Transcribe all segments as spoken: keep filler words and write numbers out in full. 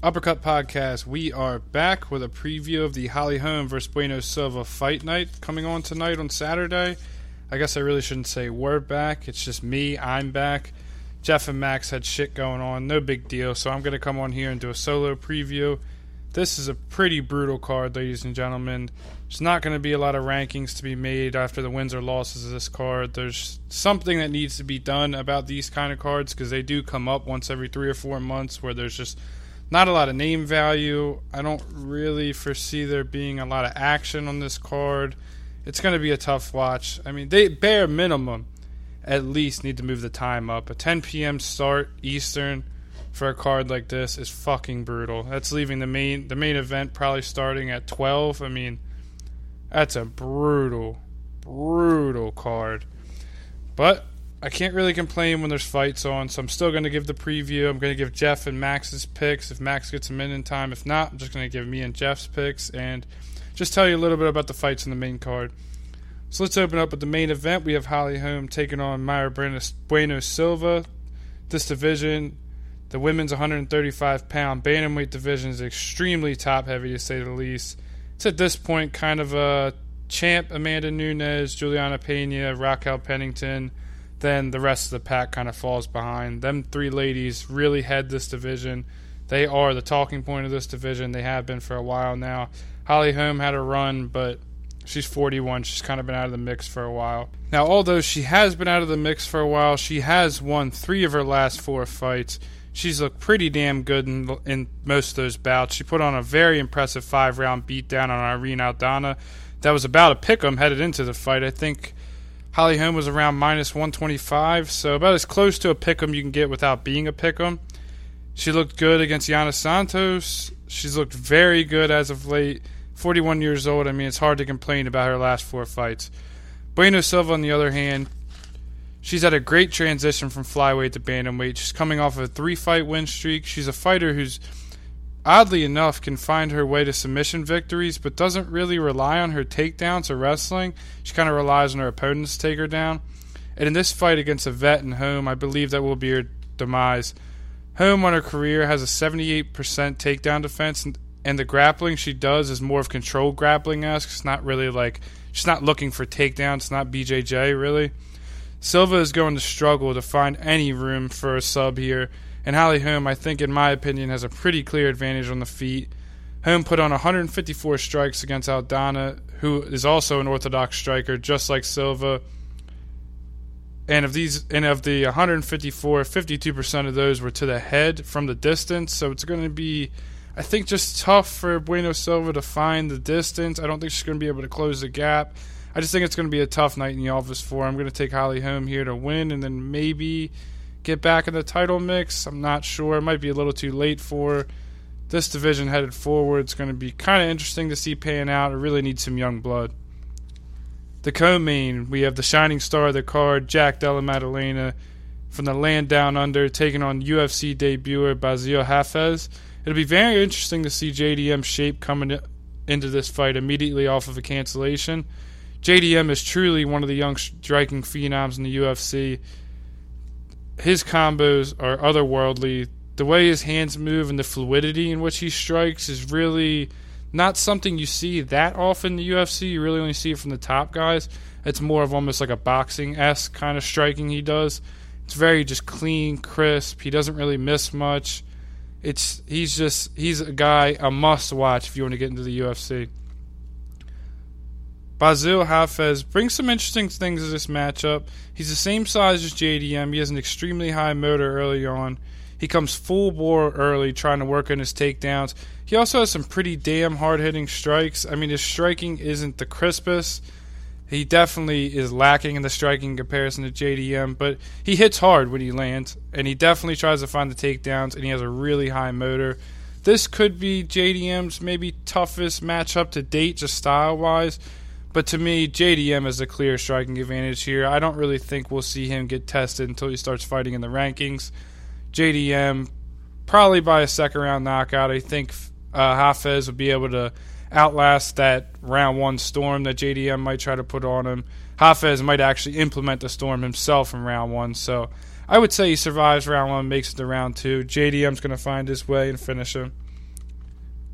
Uppercut Podcast, we are back with a preview of the Holly Holm versus Bueno Silva Fight Night coming on tonight on Saturday. I guess I really shouldn't say we're back. It's just me. I'm back. Jeff and Max had shit going on. No big deal. So I'm going to come on here and do a solo preview. This is a pretty brutal card, ladies and gentlemen. There's not going to be a lot of rankings to be made after the wins or losses of this card. There's something that needs to be done about these kind of cards because they do come up once every three or four months where there's just not a lot of name value. I don't really foresee there being a lot of action on this card. It's going to be a tough watch. I mean, they, bare minimum, at least need to move the time up. A ten p.m. start Eastern for a card like this is fucking brutal. That's leaving the main the main event probably starting at twelve. I mean, that's a brutal, brutal card. But I can't really complain when there's fights on, so I'm still going to give the preview. I'm going to give Jeff and Max's picks if Max gets them in in time. If not, I'm just going to give me and Jeff's picks and just tell you a little bit about the fights in the main card. So let's open up with the main event. We have Holly Holm taking on Myra Brenes Bueno Silva. This division, the women's one thirty-five pound bantamweight division, is extremely top-heavy to say the least. It's at this point kind of a champ Amanda Nunes, Juliana Pena, Raquel Pennington. Then the rest of the pack kind of falls behind. Them three ladies really head this division. They are the talking point of this division. They have been for a while now. Holly Holm had a run, but she's forty-one. She's kind of been out of the mix for a while. Now, although she has been out of the mix for a while, she has won three of her last four fights. She's looked pretty damn good in, in most of those bouts. She put on a very impressive five round beatdown on Irene Aldana. That was about a pick'em headed into the fight. I think Holly Holm was around minus one twenty-five, so about as close to a pick'em you can get without being a pick'em. She looked good against Yana Santos. She's looked very good as of late. forty-one years old, I mean, it's hard to complain about her last four fights. Bueno Silva, on the other hand, she's had a great transition from flyweight to bantamweight. She's coming off of a three fight win streak. She's a fighter who's, oddly enough, can find her way to submission victories, but doesn't really rely on her takedowns or wrestling. She kind of relies on her opponents to take her down. And in this fight against Yvette and Holm, I believe that will be her demise. Holm on her career has a seventy-eight percent takedown defense, and, and the grappling she does is more of controlled grappling-esque. It's not really like, she's not looking for takedowns, it's not B J J, really. Silva is going to struggle to find any room for a sub here. And Holly Holm, I think, in my opinion, has a pretty clear advantage on the feet. Holm put on one fifty-four strikes against Aldana, who is also an orthodox striker, just like Silva. And of these, and of the one fifty-four, fifty-two percent of those were to the head from the distance. So it's going to be, I think, just tough for Bueno Silva to find the distance. I don't think she's going to be able to close the gap. I just think it's going to be a tough night in the office for her. I'm going to take Holly Holm here to win, and then maybe get back in the title mix. I'm not sure. It might be a little too late for her. This division headed forward. It's going to be kind of interesting to see pan out. It really needs some young blood. The co-main, we have the shining star of the card, Jack Della Maddalena, from the land down under, taking on U F C debuter Bazio Hafez. It'll be very interesting to see J D M's shape coming into this fight immediately off of a cancellation. J D M is truly one of the young striking phenoms in the U F C. His combos are otherworldly. The way his hands move and the fluidity in which he strikes is really not something you see that often in the U F C. You really only see it from the top guys. It's more of almost like a boxing-esque kind of striking he does. It's very just clean, crisp. He doesn't really miss much. It's he's just he's a guy a must-watch if you want to get into the U F C. Bazio Hafez brings some interesting things to this matchup. He's the same size as J D M. He has an extremely high motor early on. He comes full bore early, trying to work on his takedowns. He also has some pretty damn hard-hitting strikes. I mean, his striking isn't the crispest. He definitely is lacking in the striking comparison to J D M, but he hits hard when he lands, and he definitely tries to find the takedowns, and he has a really high motor. This could be J D M's maybe toughest matchup to date, just style-wise. But to me, J D M has a clear striking advantage here. I don't really think we'll see him get tested until he starts fighting in the rankings. J D M, probably by a second round knockout. I think uh, Hafez will be able to outlast that round one storm that J D M might try to put on him. Hafez might actually implement the storm himself in round one. So I would say he survives round one, makes it to round two. J D M's going to find his way and finish him.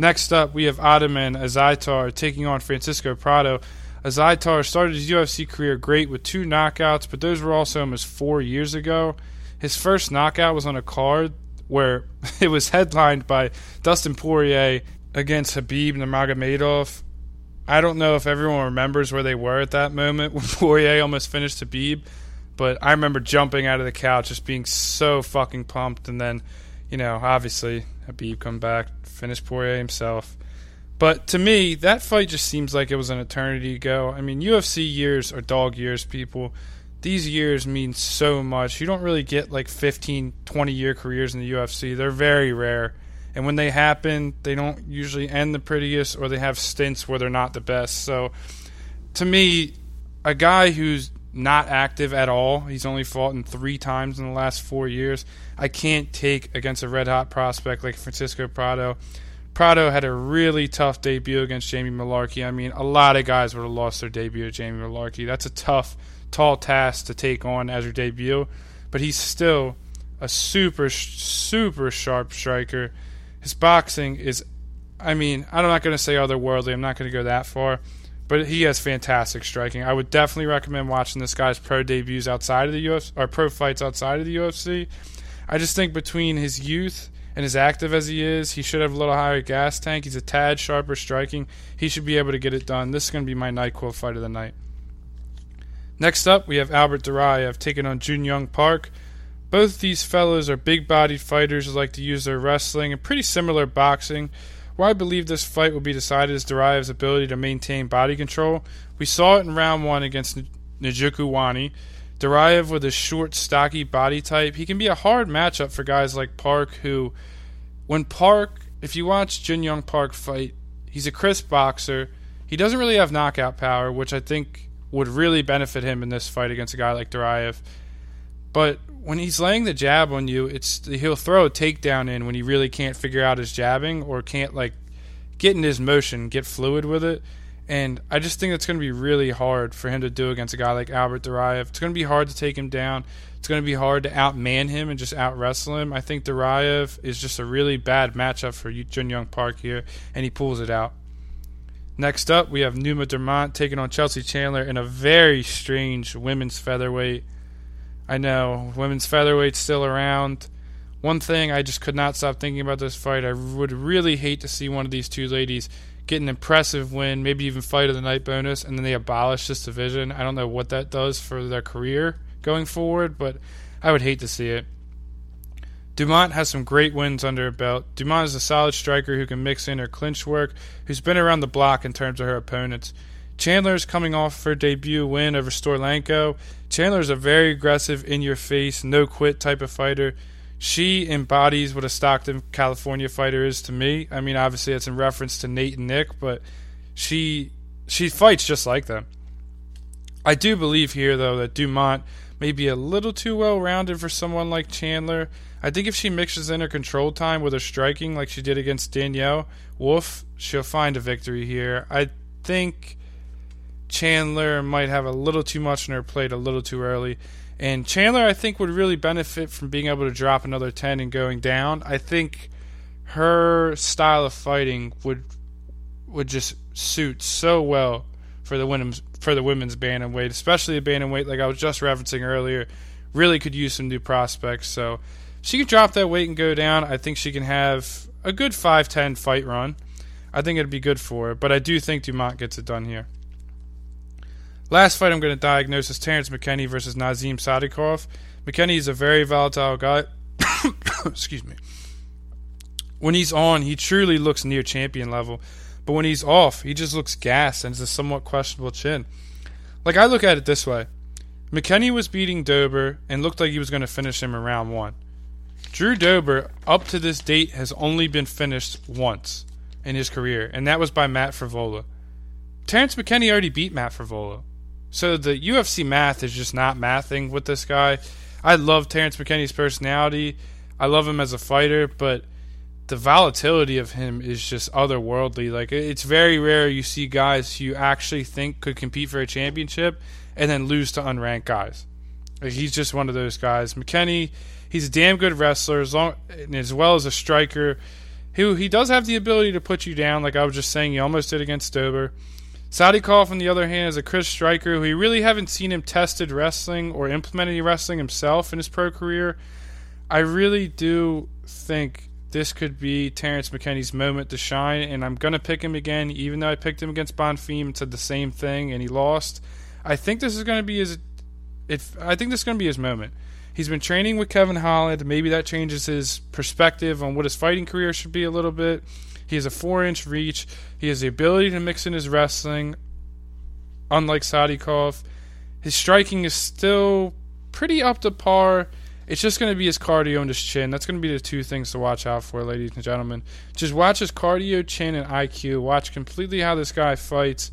Next up, we have Adaman Azaitar taking on Francisco Prado. Azaitar started his U F C career great with two knockouts, but those were also almost four years ago. His first knockout was on a card where it was headlined by Dustin Poirier against Habib Nurmagomedov. I don't know if everyone remembers where they were at that moment when Poirier almost finished Habib, but I remember jumping out of the couch just being so fucking pumped. And then, you know, obviously Habib come back, finished Poirier himself. But to me, that fight just seems like it was an eternity ago. I mean, U F C years are dog years, people. These years mean so much. You don't really get like fifteen, twenty-year careers in the U F C. They're very rare. And when they happen, they don't usually end the prettiest, or they have stints where they're not the best. So, to me, a guy who's not active at all, he's only fought in three times in the last four years, I can't take against a red-hot prospect like Francisco Prado. Prado had a really tough debut against Jamie Mullarkey. I mean, a lot of guys would have lost their debut to Jamie Mullarkey. That's a tough, tall task to take on as your debut. But he's still a super, super sharp striker. His boxing is, I mean, I'm not going to say otherworldly. I'm not going to go that far. But he has fantastic striking. I would definitely recommend watching this guy's pro debuts outside of the U F C, or pro fights outside of the U F C. I just think between his youth and as active as he is, he should have a little higher gas tank. He's a tad sharper striking. He should be able to get it done. This is going to be my NyQuil fight of the night. Next up, we have Albert Duraev taking on Jun Yong Park. Both these fellows are big-bodied fighters who like to use their wrestling and pretty similar boxing. Where I believe this fight will be decided is Duraev's ability to maintain body control. We saw it in round one against Najuku Wani. Duraev, with his short, stocky body type, he can be a hard matchup for guys like Park, who, when Park, if you watch Jun Yong Park fight, he's a crisp boxer. He doesn't really have knockout power, which I think would really benefit him in this fight against a guy like Duraev. But when he's laying the jab on you, it's he'll throw a takedown in when he really can't figure out his jabbing or can't like get in his motion, get fluid with it. And I just think it's going to be really hard for him to do against a guy like Albert Duraev. It's going to be hard to take him down. It's going to be hard to outman him and just out-wrestle him. I think Duraev is just a really bad matchup for Jun Yong Park here, and he pulls it out. Next up, we have Norma Dumont taking on Chelsea Chandler in a very strange women's featherweight. I know, women's featherweight's still around. One thing I just could not stop thinking about this fight, I would really hate to see one of these two ladies get an impressive win, maybe even fight of the night bonus, and then they abolish this division. I don't know what that does for their career going forward, but I would hate to see it. Dumont has some great wins under her belt. Dumont is a solid striker who can mix in her clinch work, who's been around the block in terms of her opponents. Chandler's coming off her debut win over Storlanko. Chandler's a very aggressive, in-your-face, no-quit type of fighter. She embodies what a Stockton, California fighter is to me. I mean, obviously, it's in reference to Nate and Nick, but she she fights just like them. I do believe here, though, that Dumont may be a little too well-rounded for someone like Chandler. I think if she mixes in her control time with her striking like she did against Danielle Wolf, she'll find a victory here. I think Chandler might have a little too much on her plate a little too early. And Chandler, I think, would really benefit from being able to drop another ten and going down. I think her style of fighting would would just suit so well for the women's for the women's bantamweight, especially a bantamweight like I was just referencing earlier. Really could use some new prospects. So if she can drop that weight and go down, I think she can have a good five ten fight run. I think it'd be good for her, but I do think Dumont gets it done here. Last fight I'm going to diagnose is Terrence McKinney versus Nazim Sadikov. McKinney is a very volatile guy. Excuse me. When he's on, he truly looks near champion level. But when he's off, he just looks gassed and has a somewhat questionable chin. Like, I look at it this way. McKinney was beating Dober and looked like he was going to finish him in round one. Drew Dober, up to this date, has only been finished once in his career, and that was by Matt Favola. Terrence McKinney already beat Matt Favola. So the U F C math is just not mathing with this guy. I love Terrence McKinney's personality. I love him as a fighter, but the volatility of him is just otherworldly. Like, it's very rare you see guys who you actually think could compete for a championship and then lose to unranked guys. Like, he's just one of those guys. McKinney, he's a damn good wrestler as, long, as well as a striker. who he does have the ability to put you down, like I was just saying he almost did against Dober. Sadikov, on the other hand, is a crisp striker who we really haven't seen him tested wrestling or implemented any wrestling himself in his pro career. I really do think this could be Terrence McKinney's moment to shine, and I'm going to pick him again, even though I picked him against Bonfim and said the same thing, and he lost. I think this is going to be his if, I think this is going to be his moment. He's been training with Kevin Holland. Maybe that changes his perspective on what his fighting career should be a little bit. He has a four-inch reach. He has the ability to mix in his wrestling, unlike Sadikov. His striking is still pretty up to par. It's just going to be his cardio and his chin. That's going to be the two things to watch out for, ladies and gentlemen. Just watch his cardio, chin, and I Q. Watch completely how this guy fights.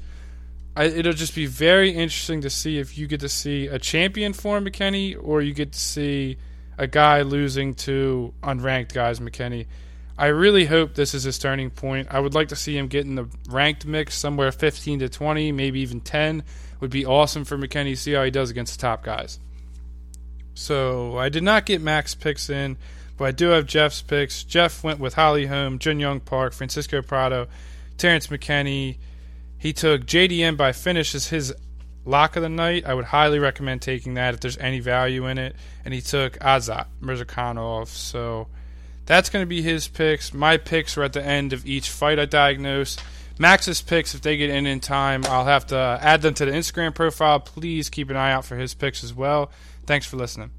I, it'll just be very interesting to see if you get to see a champion for McKinney or you get to see a guy losing to unranked guys, McKinney. I really hope this is his turning point. I would like to see him get in the ranked mix somewhere fifteen to twenty, maybe even ten. Would be awesome for McKinney to see how he does against the top guys. So I did not get Mac's picks in, but I do have Jeff's picks. Jeff went with Holly Holm, Jun Yong Park, Francisco Prado, Terrence McKinney. He took J D M by finish as his lock of the night. I would highly recommend taking that if there's any value in it. And he took Azat Murzakhanov, so... that's going to be his picks. My picks are at the end of each fight I diagnose. Max's picks, if they get in in time, I'll have to add them to the Instagram profile. Please keep an eye out for his picks as well. Thanks for listening.